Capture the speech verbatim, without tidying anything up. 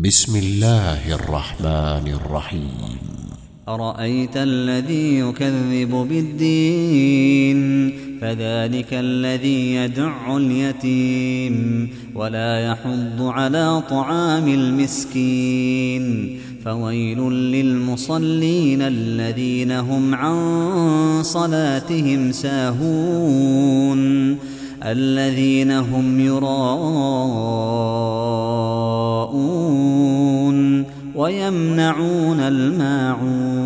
بسم الله الرحمن الرحيم أرأيت الذي يكذب بالدين فذلك الذي يدع اليتيم ولا يحض على طعام المسكين فويل للمصلين الذين هم عن صلاتهم ساهون الذين هم يراءون ويمنعون الماعون.